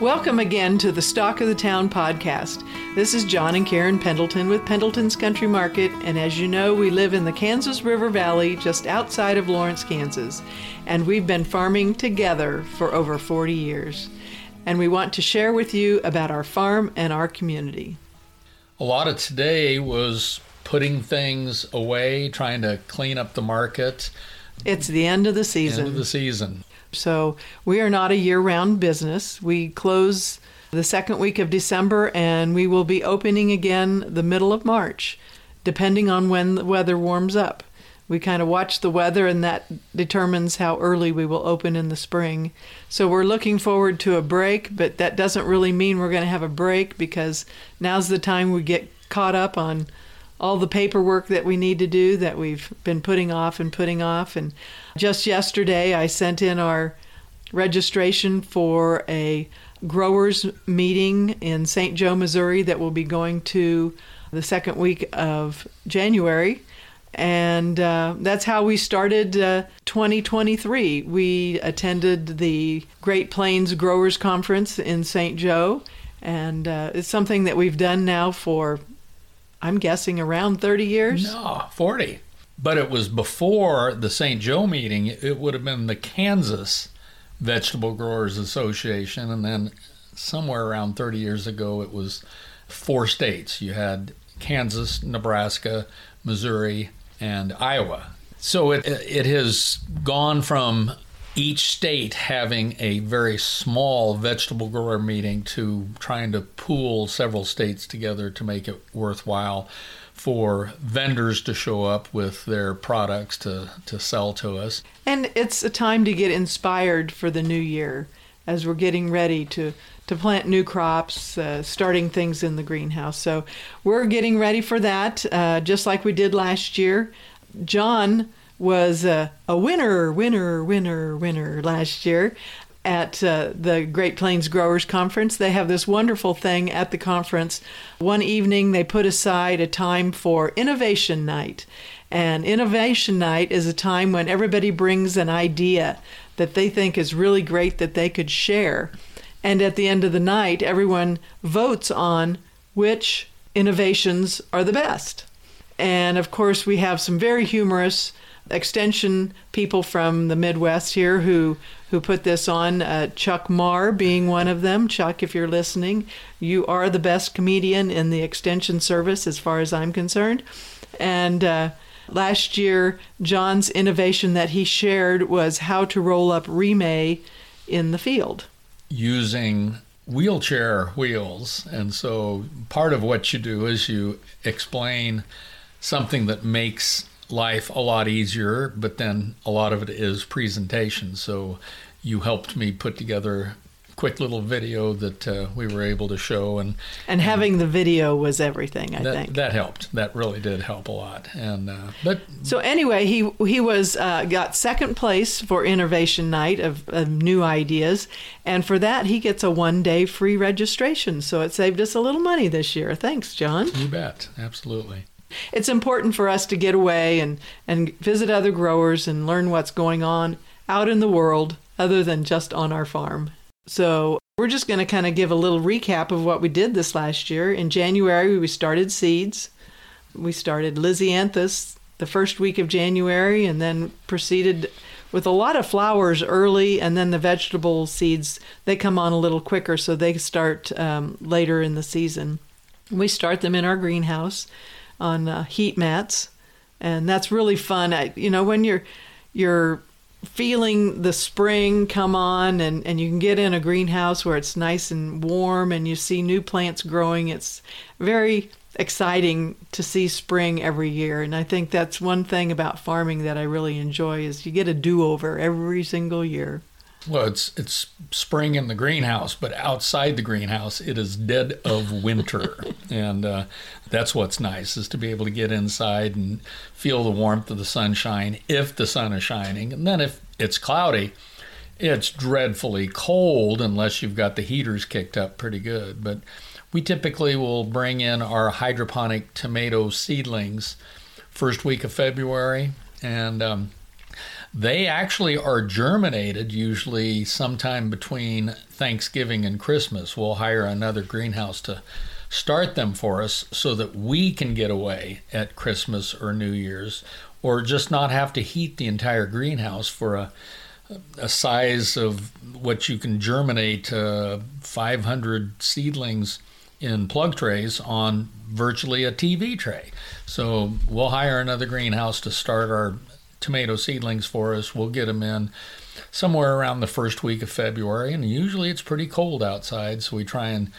Welcome again to the Stock of the Town podcast. This is John and Karen Pendleton with Pendleton's Country Market, and as you know, we live in the Kansas River Valley just outside of Lawrence, Kansas, and we've been farming together for over 40 years. And we want to share with you about our farm and our community. A lot of today was putting things away, trying to clean up the market. It's the end of the season. So we are not a year-round business. We close the second week of December, and we will be opening again the middle of March, depending on when the weather warms up. We kind of watch the weather, and that determines how early we will open in the spring. So we're looking forward to a break, but that doesn't really mean we're going to have a break, because now's the time we get caught up on all the paperwork that we need to do that we've been putting off. And just yesterday, I sent in our registration for a growers meeting in St. Joe, Missouri, that will be going to the second week of January. And that's how we started 2023. We attended the Great Plains Growers Conference in St. Joe. And it's something that we've done now for, I'm guessing, around 30 years? No, 40. But it was before the St. Joe meeting. It would have been the Kansas Vegetable Growers Association. And then somewhere around 30 years ago, it was four states. You had Kansas, Nebraska, Missouri, and Iowa. So it has gone from each state having a very small vegetable grower meeting to trying to pool several states together to make it worthwhile for vendors to show up with their products to sell to us. And it's a time to get inspired for the new year as we're getting ready to plant new crops, starting things in the greenhouse. So we're getting ready for that, just like we did last year. John was a winner last year at the Great Plains Growers Conference. They have this wonderful thing at the conference. One evening, they put aside a time for Innovation Night. And Innovation Night is a time when everybody brings an idea that they think is really great that they could share. And at the end of the night, everyone votes on which innovations are the best. And of course, we have some very humorous extension people from the Midwest here who put this on, Chuck Marr being one of them. Chuck, if you're listening, you are the best comedian in the extension service as far as I'm concerned. And last year, John's innovation that he shared was how to roll up remay in the field using wheelchair wheels. And so part of what you do is you explain something that makes life a lot easier, but then a lot of it is presentation. So you helped me put together a quick little video that we were able to show. And having the video was everything, I think. That helped. That really did help a lot. And So anyway, he was got second place for Innovation Night of new ideas. And for that, he gets a one-day free registration. So it saved us a little money this year. Thanks, John. You bet. Absolutely. It's important for us to get away and visit other growers and learn what's going on out in the world other than just on our farm. So we're just going to kind of give a little recap of what we did this last year. In January, we started seeds. We started Lisianthus the first week of January and then proceeded with a lot of flowers early, and then the vegetable seeds, they come on a little quicker, so they start later in the season. We start them in our greenhouse on heat mats, and that's really fun. When you're feeling the spring come on, and you can get in a greenhouse where it's nice and warm, and you see new plants growing. It's very exciting to see spring every year, and I think that's one thing about farming that I really enjoy is you get a do-over every single year. Well, it's spring in the greenhouse, but outside the greenhouse, it is dead of winter. And that's what's nice, is to be able to get inside and feel the warmth of the sunshine, if the sun is shining. And then if it's cloudy, it's dreadfully cold unless you've got the heaters kicked up pretty good. But we typically will bring in our hydroponic tomato seedlings first week of February, and They actually are germinated usually sometime between Thanksgiving and Christmas. We'll hire another greenhouse to start them for us so that we can get away at Christmas or New Year's, or just not have to heat the entire greenhouse for a size of what you can germinate 500 seedlings in plug trays on virtually a TV tray. So we'll hire another greenhouse to start our tomato seedlings for us. We'll get them in somewhere around the first week of February, and usually it's pretty cold outside, so we try and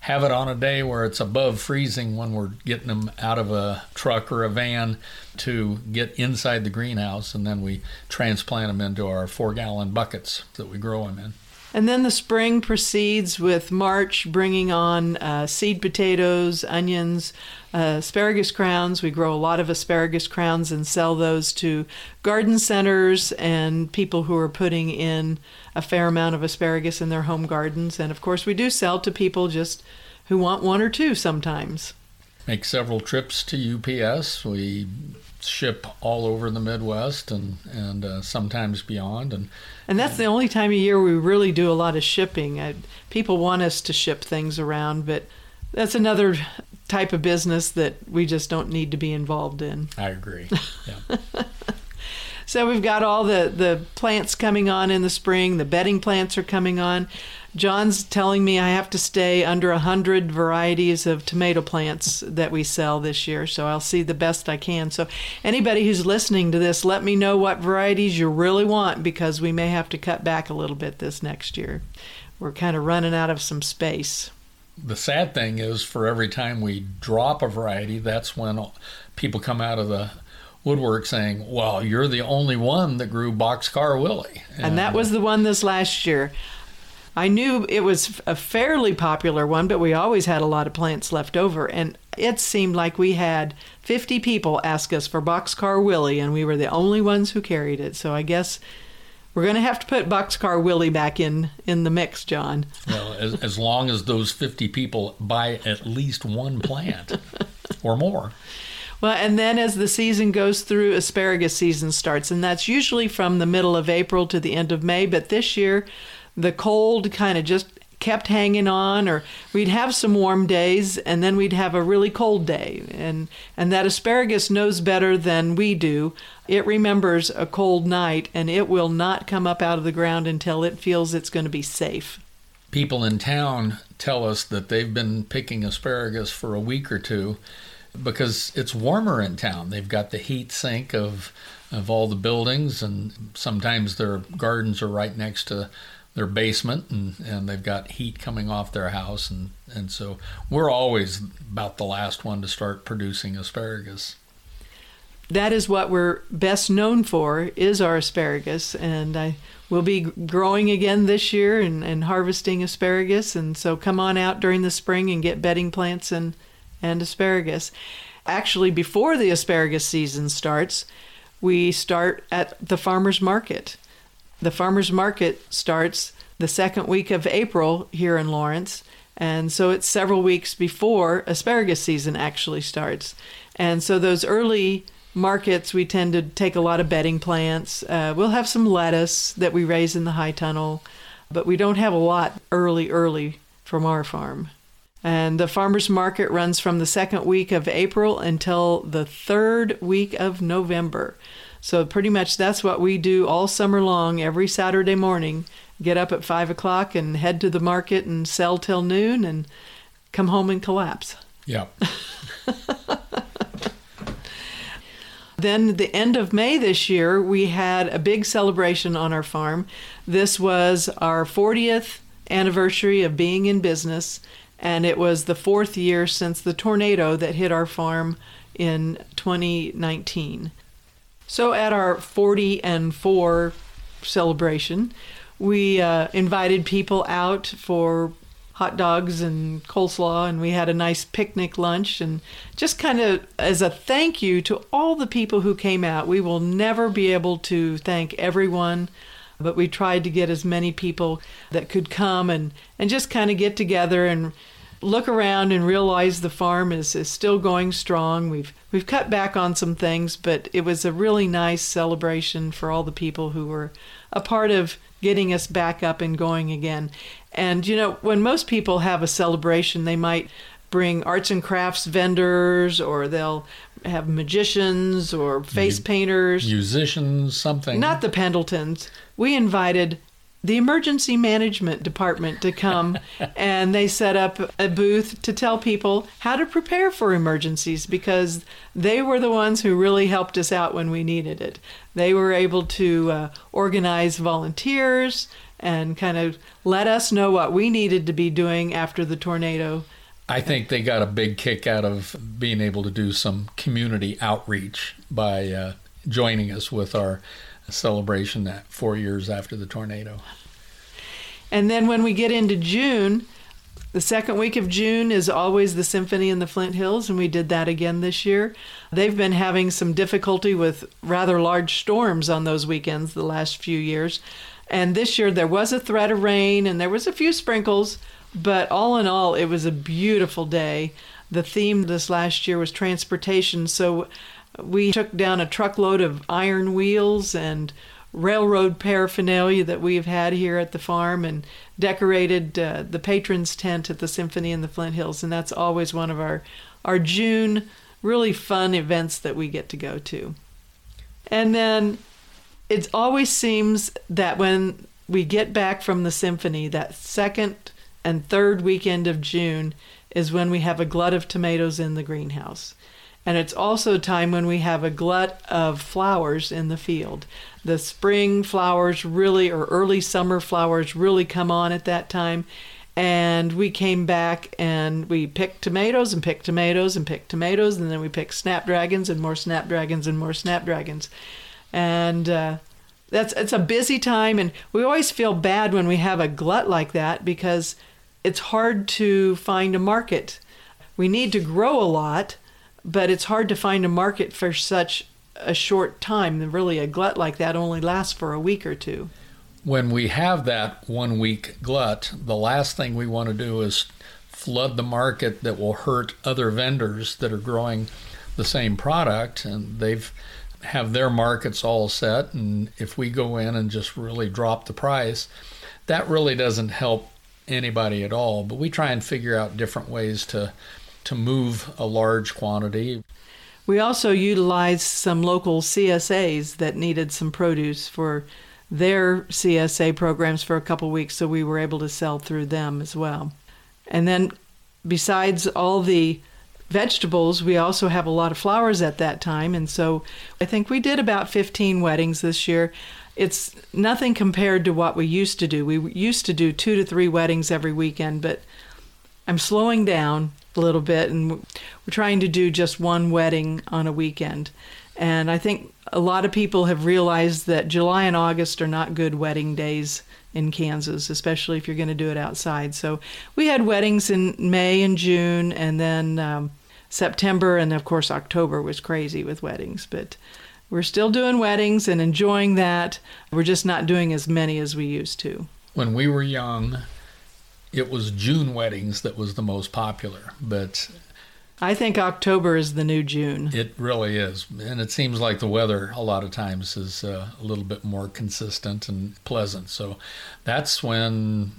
have it on a day where it's above freezing when we're getting them out of a truck or a van to get inside the greenhouse, and then we transplant them into our 4-gallon buckets that we grow them in. And then the spring proceeds with March bringing on seed potatoes, onions, asparagus crowns. We grow a lot of asparagus crowns and sell those to garden centers and people who are putting in a fair amount of asparagus in their home gardens. And of course we do sell to people just who want one or two sometimes. Make several trips to UPS. We ship all over the Midwest and sometimes beyond. And that's the only time of year we really do a lot of shipping. People want us to ship things around, but that's another type of business that we just don't need to be involved in. I agree. Yeah. So we've got all the plants coming on in the spring. The bedding plants are coming on. John's telling me I have to stay under 100 varieties of tomato plants that we sell this year, so I'll see the best I can. So anybody who's listening to this, let me know what varieties you really want, because we may have to cut back a little bit this next year. We're kind of running out of some space. The sad thing is, for every time we drop a variety, that's when people come out of the woodwork saying, well, you're the only one that grew Boxcar Willie. And that was the one this last year. I knew it was a fairly popular one, but we always had a lot of plants left over. And it seemed like we had 50 people ask us for Boxcar Willie, and we were the only ones who carried it. So I guess we're going to have to put Boxcar Willie back in the mix, John. Well, as long as those 50 people buy at least one plant or more. Well, and then as the season goes through, asparagus season starts, and that's usually from the middle of April to the end of May. But this year, the cold kind of just kept hanging on, or we'd have some warm days, and then we'd have a really cold day. And that asparagus knows better than we do. It remembers a cold night, and it will not come up out of the ground until it feels it's going to be safe. People in town tell us that they've been picking asparagus for a week or two, because it's warmer in town. They've got the heat sink of all the buildings, and sometimes their gardens are right next to their basement, and they've got heat coming off their house. And so we're always about the last one to start producing asparagus. That is what we're best known for, is our asparagus. And I will be growing again this year and harvesting asparagus. And so come on out during the spring and get bedding plants and asparagus. Actually, before the asparagus season starts, we start at the farmer's market. The farmer's market starts the second week of April here in Lawrence, and so it's several weeks before asparagus season actually starts. And so those early markets, we tend to take a lot of bedding plants. We'll have some lettuce that we raise in the high tunnel, but we don't have a lot early from our farm. And the farmer's market runs from the second week of April until the third week of November. So pretty much that's what we do all summer long, every Saturday morning. Get up at 5 o'clock and head to the market and sell till noon and come home and collapse. Yeah. Then the end of May this year, we had a big celebration on our farm. This was our 40th anniversary of being in business. And it was the fourth year since the tornado that hit our farm in 2019. So at our 40 and 4 celebration, we invited people out for hot dogs and coleslaw, and we had a nice picnic lunch. And just kind of as a thank you to all the people who came out. We will never be able to thank everyone, but we tried to get as many people that could come and just kind of get together and look around and realize the farm is still going strong. We've cut back on some things, but it was a really nice celebration for all the people who were a part of getting us back up and going again. And, you know, when most people have a celebration, they might bring arts and crafts vendors, or they'll have magicians or face painters. Musicians, something. Not the Pendletons. We invited the emergency management department to come, and they set up a booth to tell people how to prepare for emergencies, because they were the ones who really helped us out when we needed it. They were able to organize volunteers and kind of let us know what we needed to be doing after the tornado. I think they got a big kick out of being able to do some community outreach by joining us with our celebration that 4 years after the tornado. And then when we get into June, the second week of June is always the Symphony in the Flint Hills, and we did that again this year. They've been having some difficulty with rather large storms on those weekends the last few years. And this year there was a threat of rain and there was a few sprinkles, but all in all, it was a beautiful day. The theme this last year was transportation, so we took down a truckload of iron wheels and railroad paraphernalia that we've had here at the farm and decorated the patron's tent at the Symphony in the Flint Hills. And that's always one of our June really fun events that we get to go to. And then it always seems that when we get back from the Symphony, that second and third weekend of June is when we have a glut of tomatoes in the greenhouse. And it's also a time when we have a glut of flowers in the field. The spring flowers really, or early summer flowers really come on at that time. And we came back and we picked tomatoes and picked tomatoes and picked tomatoes. And then we picked snapdragons and more snapdragons and more snapdragons. And it's a busy time. And we always feel bad when we have a glut like that, because it's hard to find a market. We need to grow a lot, but it's hard to find a market for such a short time. Really, a glut like that only lasts for a week or two. When we have that 1 week glut, the last thing we want to do is flood the market. That will hurt other vendors that are growing the same product, and they've have their markets all set. And if we go in and just really drop the price, that really doesn't help anybody at all. But we try and figure out different ways to move a large quantity. We also utilized some local CSAs that needed some produce for their CSA programs for a couple of weeks, so we were able to sell through them as well. And then besides all the vegetables, we also have a lot of flowers at that time, and so I think we did about 15 weddings this year. It's nothing compared to what we used to do. We used to do 2 to 3 weddings every weekend, but I'm slowing down a little bit, and we're trying to do just one wedding on a weekend. And I think a lot of people have realized that July and August are not good wedding days in Kansas, especially if you're going to do it outside. So we had weddings in May and June, and then September, and of course October was crazy with weddings. But we're still doing weddings and enjoying that. We're just not doing as many as we used to. When we were young, it was June weddings that was the most popular, but I think October is the new June. It really is, and it seems like the weather a lot of times is a little bit more consistent and pleasant, so that's when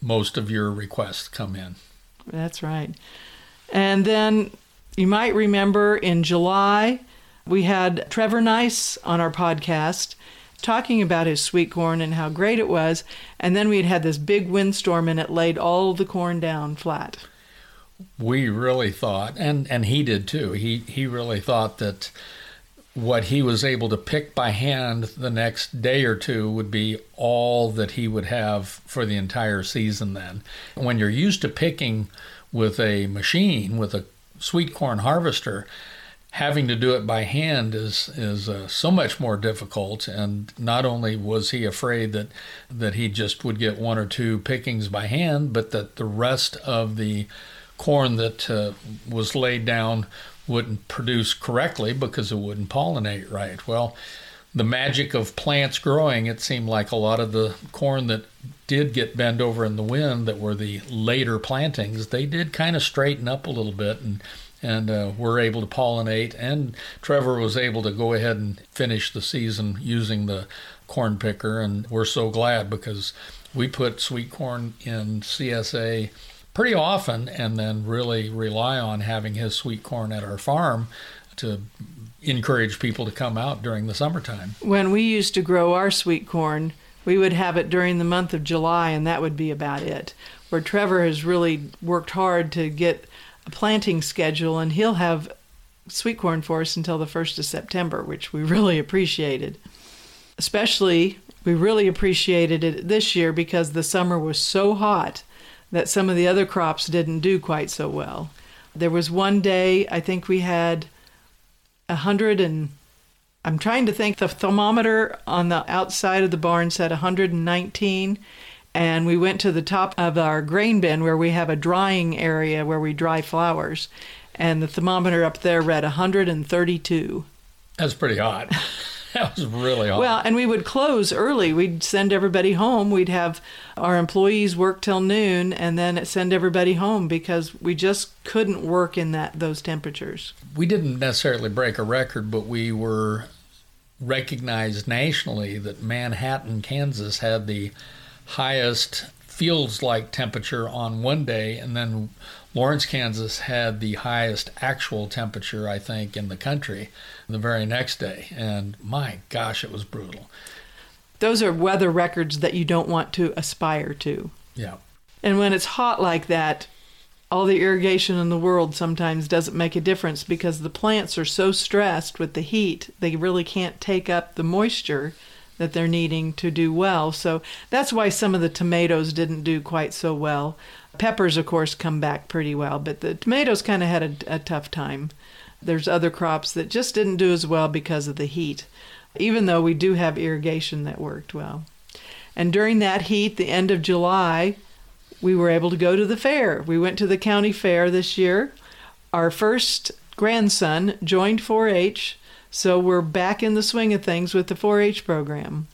most of your requests come in. That's right. And then you might remember in July, we had Trevor Nice on our podcast, talking about his sweet corn and how great it was. And then we'd had this big windstorm and it laid all the corn down flat. We really thought, and he did too, he really thought that what he was able to pick by hand the next day or two would be all that he would have for the entire season then. When you're used to picking with a machine, with a sweet corn harvester, having to do it by hand is so much more difficult. And not only was he afraid that he just would get 1 or 2 pickings by hand, but that the rest of the corn that was laid down wouldn't produce correctly because it wouldn't pollinate right. Well, the magic of plants growing, it seemed like a lot of the corn that did get bent over in the wind, that were the later plantings, they did kind of straighten up a little bit and were able to pollinate. And Trevor was able to go ahead and finish the season using the corn picker, and we're so glad because we put sweet corn in CSA pretty often and then really rely on having his sweet corn at our farm to encourage people to come out during the summertime. When we used to grow our sweet corn, we would have it during the month of July, and that would be about it. Where Trevor has really worked hard to get a planting schedule, and he'll have sweet corn for us until the 1st of September, which we really appreciated. Especially, we really appreciated it this year because the summer was so hot that some of the other crops didn't do quite so well. There was one day, I think we had 100 and I'm trying to think, the thermometer on the outside of the barn said 119, and we went to the top of our grain bin where we have a drying area where we dry flowers, and the thermometer up there read 132. That's pretty hot. That was really hot. Well, and we would close early. We'd send everybody home. We'd have our employees work till noon and then send everybody home because we just couldn't work in those temperatures. We didn't necessarily break a record, but we were recognized nationally that Manhattan, Kansas had the highest feels-like temperature on one day, and then Lawrence, Kansas had the highest actual temperature, I think, in the country the very next day. And my gosh, it was brutal. Those are weather records that you don't want to aspire to. Yeah. And when it's hot like that, all the irrigation in the world sometimes doesn't make a difference because the plants are so stressed with the heat, they really can't take up the moisture that they're needing to do well. So that's why some of the tomatoes didn't do quite so well. Peppers, of course, come back pretty well, but the tomatoes kind of had a tough time. There's other crops that just didn't do as well because of the heat, even though we do have irrigation that worked well. And during that heat, the end of July, we were able to go to the fair. We went to the county fair this year. Our first grandson joined 4-H. So we're back in the swing of things with the 4-H program.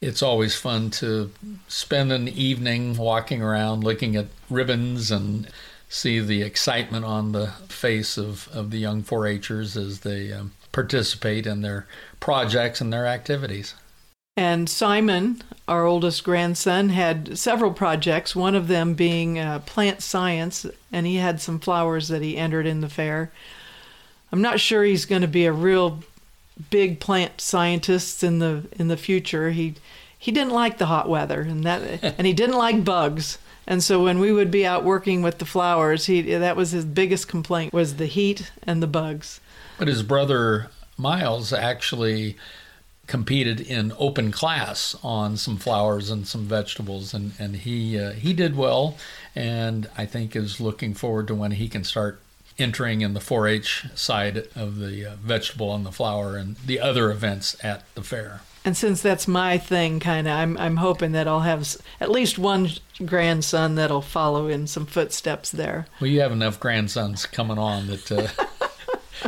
It's always fun to spend an evening walking around, looking at ribbons and see the excitement on the face of the young 4-Hers as they participate in their projects and their activities. And Simon, our oldest grandson, had several projects, one of them being plant science, and he had some flowers that he entered in the fair. I'm not sure he's going to be a real big plant scientists in the future. He didn't like the hot weather and he didn't like bugs. And so when we would be out working with the flowers, that was his biggest complaint, was the heat and the bugs. But his brother Miles actually competed in open class on some flowers and some vegetables, and he did well, and I think is looking forward to when he can start entering in the 4-H side of the vegetable and the flower and the other events at the fair. And since that's my thing, kind of, I'm hoping that I'll have at least one grandson that'll follow in some footsteps there. Well, you have enough grandsons coming on that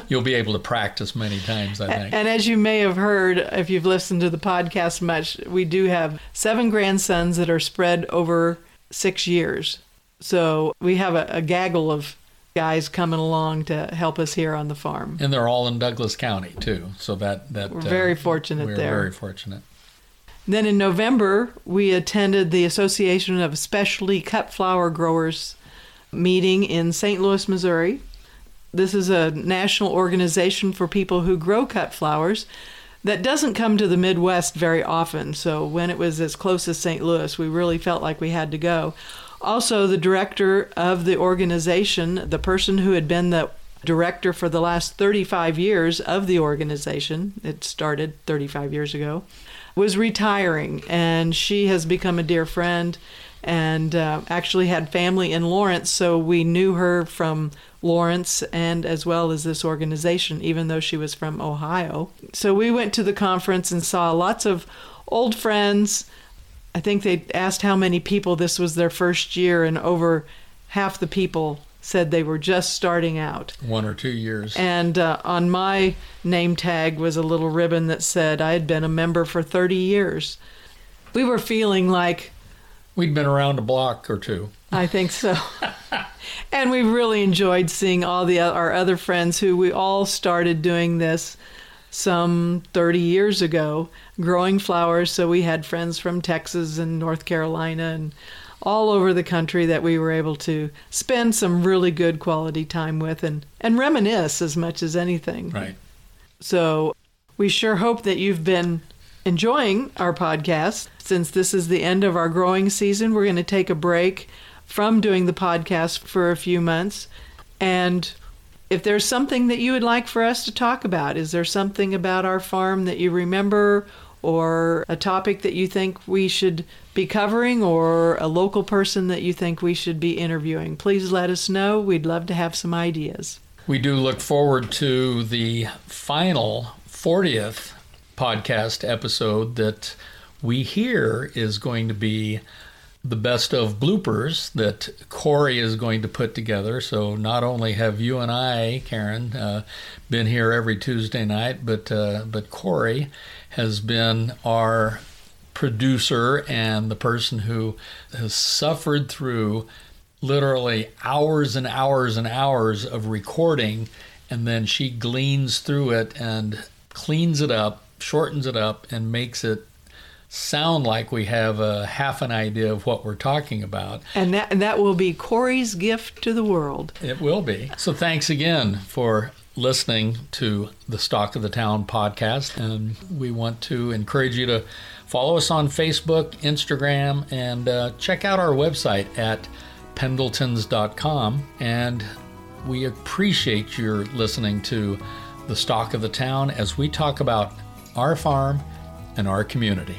you'll be able to practice many times, I think. And as you may have heard, if you've listened to the podcast much, we do have 7 grandsons that are spread over 6 years. So we have a gaggle of guys coming along to help us here on the farm. And they're all in Douglas County, too. So that we're very fortunate there. We're very fortunate. Then in November, we attended the Association of Specialty Cut Flower Growers meeting in St. Louis, Missouri. This is a national organization for people who grow cut flowers that doesn't come to the Midwest very often. So when it was as close as St. Louis, we really felt like we had to go. Also, the director of the organization, the person who had been the director for the last 35 years of the organization, it started 35 years ago, was retiring, and she has become a dear friend and actually had family in Lawrence, so we knew her from Lawrence and as well as this organization, even though she was from Ohio. So we went to the conference and saw lots of old friends. I think they asked how many people this was their first year, and over half the people said they were just starting out. 1 or 2 years. And on my name tag was a little ribbon that said I had been a member for 30 years. We were feeling like... we'd been around a block or two. I think so. And we really enjoyed seeing all our other friends who we all started doing this some 30 years ago, growing flowers. So we had friends from Texas and North Carolina and all over the country that we were able to spend some really good quality time with and reminisce as much as anything. Right. So we sure hope that you've been enjoying our podcast. Since this is the end of our growing season, we're going to take a break from doing the podcast for a few months. And if there's something that you would like for us to talk about, is there something about our farm that you remember, or a topic that you think we should be covering, or a local person that you think we should be interviewing, please let us know. We'd love to have some ideas. We do look forward to the final 40th podcast episode that we hear is going to be the best of bloopers that Corey is going to put together. So not only have you and I, Karen, been here every Tuesday night, but Corey has been our producer and the person who has suffered through literally hours and hours and hours of recording, and then she gleans through it and cleans it up, shortens it up, and makes it sound like we have a half an idea of what we're talking about. And that will be Corey's gift to the world. It will be. So thanks again for listening to the Stock of the Town podcast. And we want to encourage you to follow us on Facebook, Instagram, and check out our website at pendletons.com. And we appreciate your listening to the Stock of the Town as we talk about our farm and our community.